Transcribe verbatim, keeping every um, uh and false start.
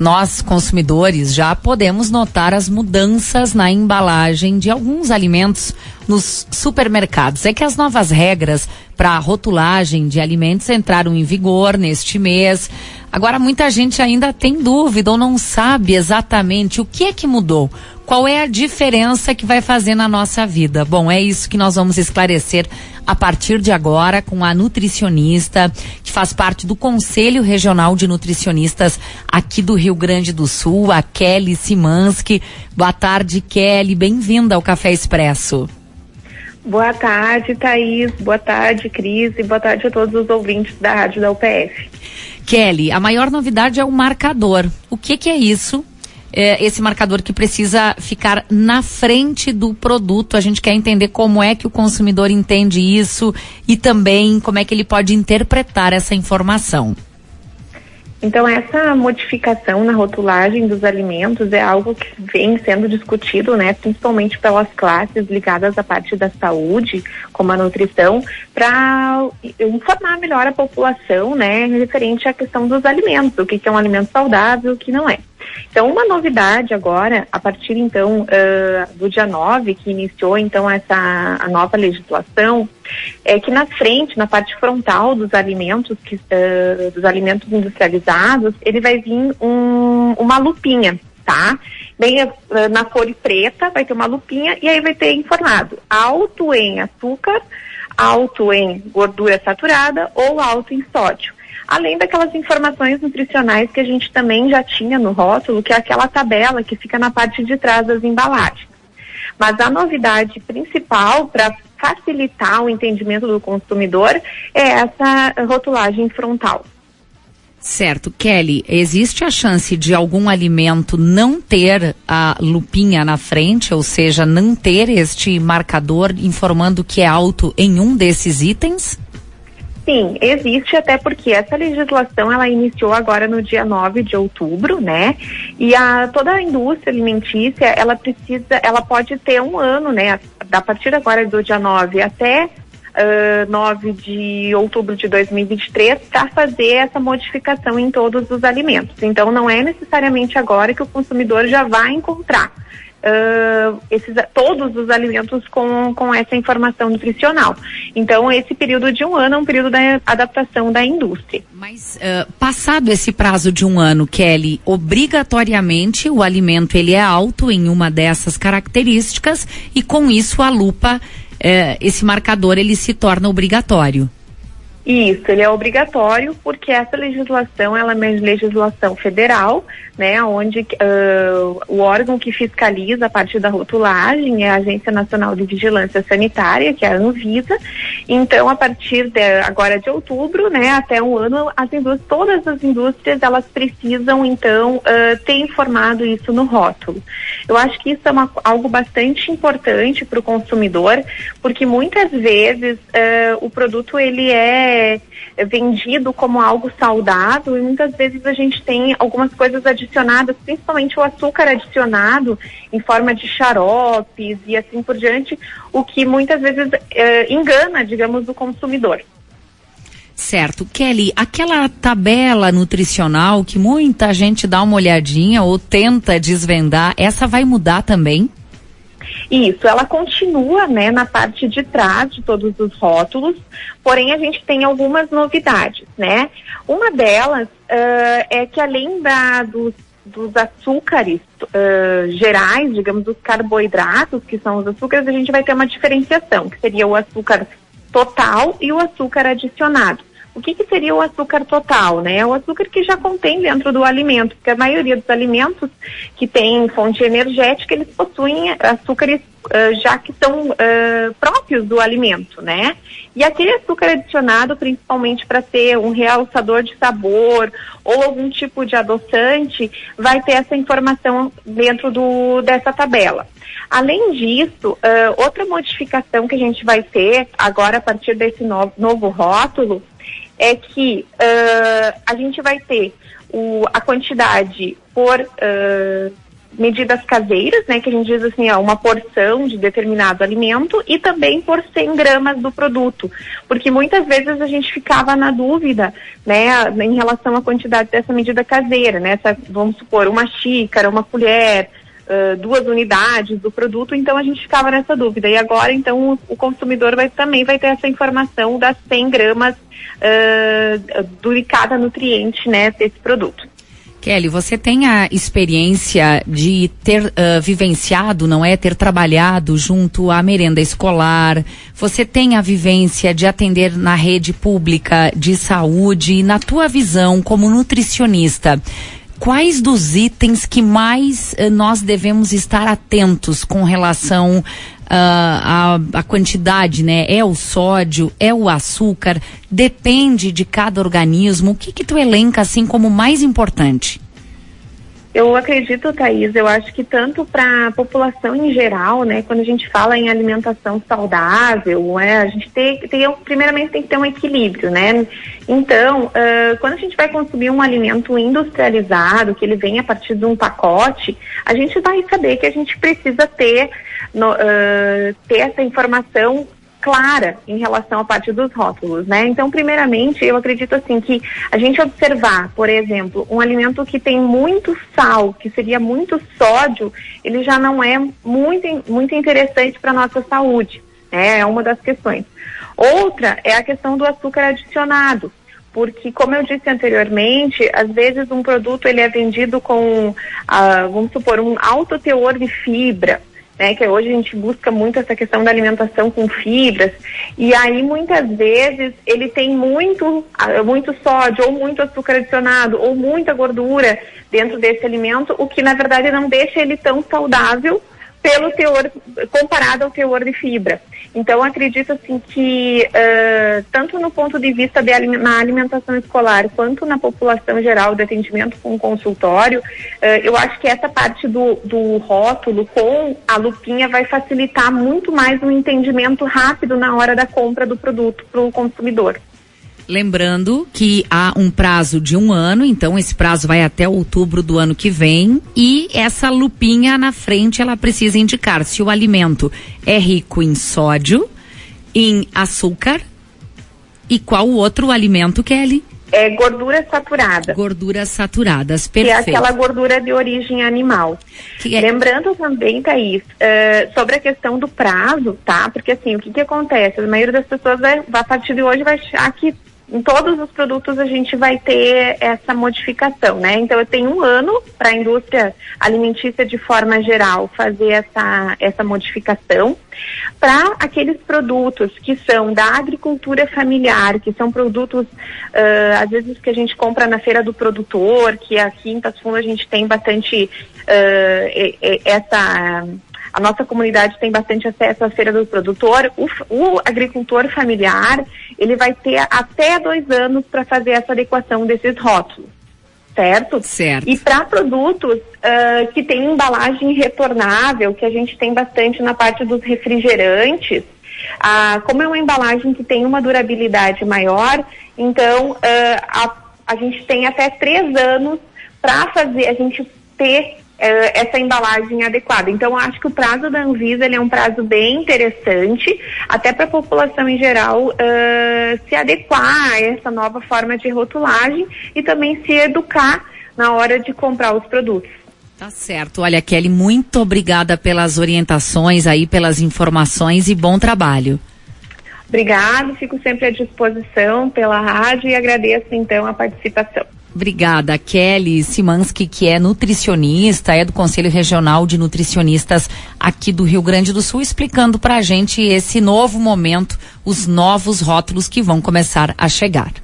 Nós, consumidores, já podemos notar as mudanças na embalagem de alguns alimentos nos supermercados. É que as novas regras para a rotulagem de alimentos entraram em vigor neste mês. Agora, muita gente ainda tem dúvida ou não sabe exatamente o que é que mudou. Qual é a diferença que vai fazer na nossa vida? Bom, é isso que nós vamos esclarecer a partir de agora com a nutricionista que faz parte do Conselho Regional de Nutricionistas aqui do Rio Grande do Sul, a Kelly Simansky. Boa tarde, Kelly. Bem-vinda ao Café Expresso. Boa tarde, Thaís. Boa tarde, Cris. E boa tarde a todos os ouvintes da Rádio da U P F. Kelly, a maior novidade é o marcador. O que que é isso? Esse marcador que precisa ficar na frente do produto. A gente quer entender como é que o consumidor entende isso e também como é que ele pode interpretar essa informação. Então, essa modificação na rotulagem dos alimentos é algo que vem sendo discutido, né, principalmente pelas classes ligadas à parte da saúde, como a nutrição, para informar melhor a população, né, referente à questão dos alimentos, o que é um alimento saudável e o que não é. Então, uma novidade agora, a partir então uh, do dia nove, que iniciou então essa a nova legislação, é que na frente, na parte frontal dos alimentos, que, uh, dos alimentos industrializados, ele vai vir um, uma lupinha, tá? Bem, uh, na cor preta vai ter uma lupinha e aí vai ter informado alto em açúcar, alto em gordura saturada ou alto em sódio. Além daquelas informações nutricionais que a gente também já tinha no rótulo, que é aquela tabela que fica na parte de trás das embalagens. Mas a novidade principal para facilitar o entendimento do consumidor é essa rotulagem frontal. Certo. Kelly, existe a chance de algum alimento não ter a lupinha na frente, ou seja, não ter este marcador informando que é alto em um desses itens? Sim, existe, até porque essa legislação ela iniciou agora no dia nove de outubro, né? E a, toda a indústria alimentícia, ela precisa, ela pode ter um ano, né? A partir agora do dia nove até uh, nove de outubro de dois mil e vinte e três, para fazer essa modificação em todos os alimentos. Então, não é necessariamente agora que o consumidor já vai encontrar Uh, esses, todos os alimentos com, com essa informação nutricional. Então, esse período de um ano é um período da adaptação da indústria. Mas, uh, passado esse prazo de um ano, Kelly, obrigatoriamente o alimento ele é alto em uma dessas características e com isso a lupa, uh, esse marcador, ele se torna obrigatório. Isso, ele é obrigatório porque essa legislação, ela é uma legislação federal, né, onde uh, o órgão que fiscaliza a parte da rotulagem é a Agência Nacional de Vigilância Sanitária, que é a Anvisa. Então, a partir de, agora de outubro, né, até um ano, as indústrias, todas as indústrias, elas precisam, então, uh, ter informado isso no rótulo. Eu acho que isso é uma, algo bastante importante para o consumidor, porque muitas vezes uh, o produto, ele é vendido como algo saudável e muitas vezes a gente tem algumas coisas adicionadas, principalmente o açúcar adicionado em forma de xaropes e assim por diante, o que muitas vezes eh, engana, digamos, o consumidor. Certo. Kelly, aquela tabela nutricional que muita gente dá uma olhadinha ou tenta desvendar, essa vai mudar também? Isso, ela continua, né, na parte de trás de todos os rótulos, porém a gente tem algumas novidades, né? Uma delas uh, é que além da, dos, dos açúcares uh, gerais, digamos, dos carboidratos, que são os açúcares, a gente vai ter uma diferenciação, que seria o açúcar total e o açúcar adicionado. O que, que seria o açúcar total, né? O açúcar que já contém dentro do alimento, porque a maioria dos alimentos que tem fonte energética, eles possuem açúcares uh, já que são uh, próprios do alimento, né? E aquele açúcar adicionado, principalmente para ter um realçador de sabor ou algum tipo de adoçante, vai ter essa informação dentro do, dessa tabela. Além disso, uh, outra modificação que a gente vai ter agora a partir desse novo, novo rótulo é que uh, a gente vai ter o, a quantidade por uh, medidas caseiras, né, que a gente diz assim, ó, uma porção de determinado alimento e também por cem gramas do produto, porque muitas vezes a gente ficava na dúvida, né, em relação à quantidade dessa medida caseira, né, essa, vamos supor, uma xícara, uma colher, uh, duas unidades do produto, então a gente ficava nessa dúvida, e agora então o, o consumidor vai, também vai ter essa informação das cem gramas uh, de cada nutriente, né, desse produto. Kelly, você tem a experiência de ter uh, vivenciado, não é? Ter trabalhado junto à merenda escolar. Você tem a vivência de atender na rede pública de saúde. Na tua visão como nutricionista, quais dos itens que mais uh, nós devemos estar atentos com relação à uh, quantidade, né? É o sódio, é o açúcar, depende de cada organismo. O que que tu elenca assim como mais importante? Eu acredito, Thaís, eu acho que tanto para a população em geral, né, quando a gente fala em alimentação saudável, né, a gente tem, tem, primeiramente tem que ter um equilíbrio, né? Então, uh, quando a gente vai consumir um alimento industrializado, que ele vem a partir de um pacote, a gente vai saber que a gente precisa ter, no, uh, ter essa informação clara em relação à parte dos rótulos, né? Então, primeiramente, eu acredito assim que a gente observar, por exemplo, um alimento que tem muito sal, que seria muito sódio, ele já não é muito, muito interessante para a nossa saúde, né? É uma das questões. Outra é a questão do açúcar adicionado, porque, como eu disse anteriormente, às vezes um produto ele é vendido com, ah, vamos supor, um alto teor de fibra, né, que hoje a gente busca muito essa questão da alimentação com fibras, e aí muitas vezes ele tem muito, muito sódio, ou muito açúcar adicionado, ou muita gordura dentro desse alimento, o que na verdade não deixa ele tão saudável pelo teor, comparado ao teor de fibra. Então, acredito assim que, uh, tanto no ponto de vista da alimentação escolar, quanto na população geral de atendimento com consultório, uh, eu acho que essa parte do, do rótulo com a lupinha vai facilitar muito mais o entendimento rápido na hora da compra do produto para o consumidor. Lembrando que há um prazo de um ano, então esse prazo vai até outubro do ano que vem, e essa lupinha na frente ela precisa indicar se o alimento é rico em sódio, em açúcar e qual o outro alimento, Kelly? É gordura saturada. Gorduras saturadas, perfeito. Que é aquela gordura de origem animal. Que é... Lembrando também, Thaís, uh, sobre a questão do prazo, tá? Porque assim, o que que acontece? A maioria das pessoas vai, a partir de hoje vai achar que em todos os produtos a gente vai ter essa modificação, né? Então, eu tenho um ano para a indústria alimentícia de forma geral fazer essa, essa modificação. Para aqueles produtos que são da agricultura familiar, que são produtos, uh, às vezes, que a gente compra na feira do produtor, que aqui em Passo Fundo a gente tem bastante uh, essa... A nossa comunidade tem bastante acesso à feira do produtor. O, o agricultor familiar, ele vai ter até dois anos para fazer essa adequação desses rótulos, certo? Certo. E para produtos uh, que tem embalagem retornável, que a gente tem bastante na parte dos refrigerantes, uh, como é uma embalagem que tem uma durabilidade maior, então uh, a, a gente tem até três anos para fazer, a gente ter essa embalagem adequada. Então, acho que o prazo da Anvisa ele é um prazo bem interessante, até para a população em geral uh, se adequar a essa nova forma de rotulagem e também se educar na hora de comprar os produtos. Tá certo. Olha, Kelly, muito obrigada pelas orientações aí, pelas informações e bom trabalho. Obrigada, fico sempre à disposição pela rádio e agradeço então a participação. Obrigada, Kelly Simansky, que é nutricionista, é do Conselho Regional de Nutricionistas aqui do Rio Grande do Sul, explicando pra gente esse novo momento, os novos rótulos que vão começar a chegar.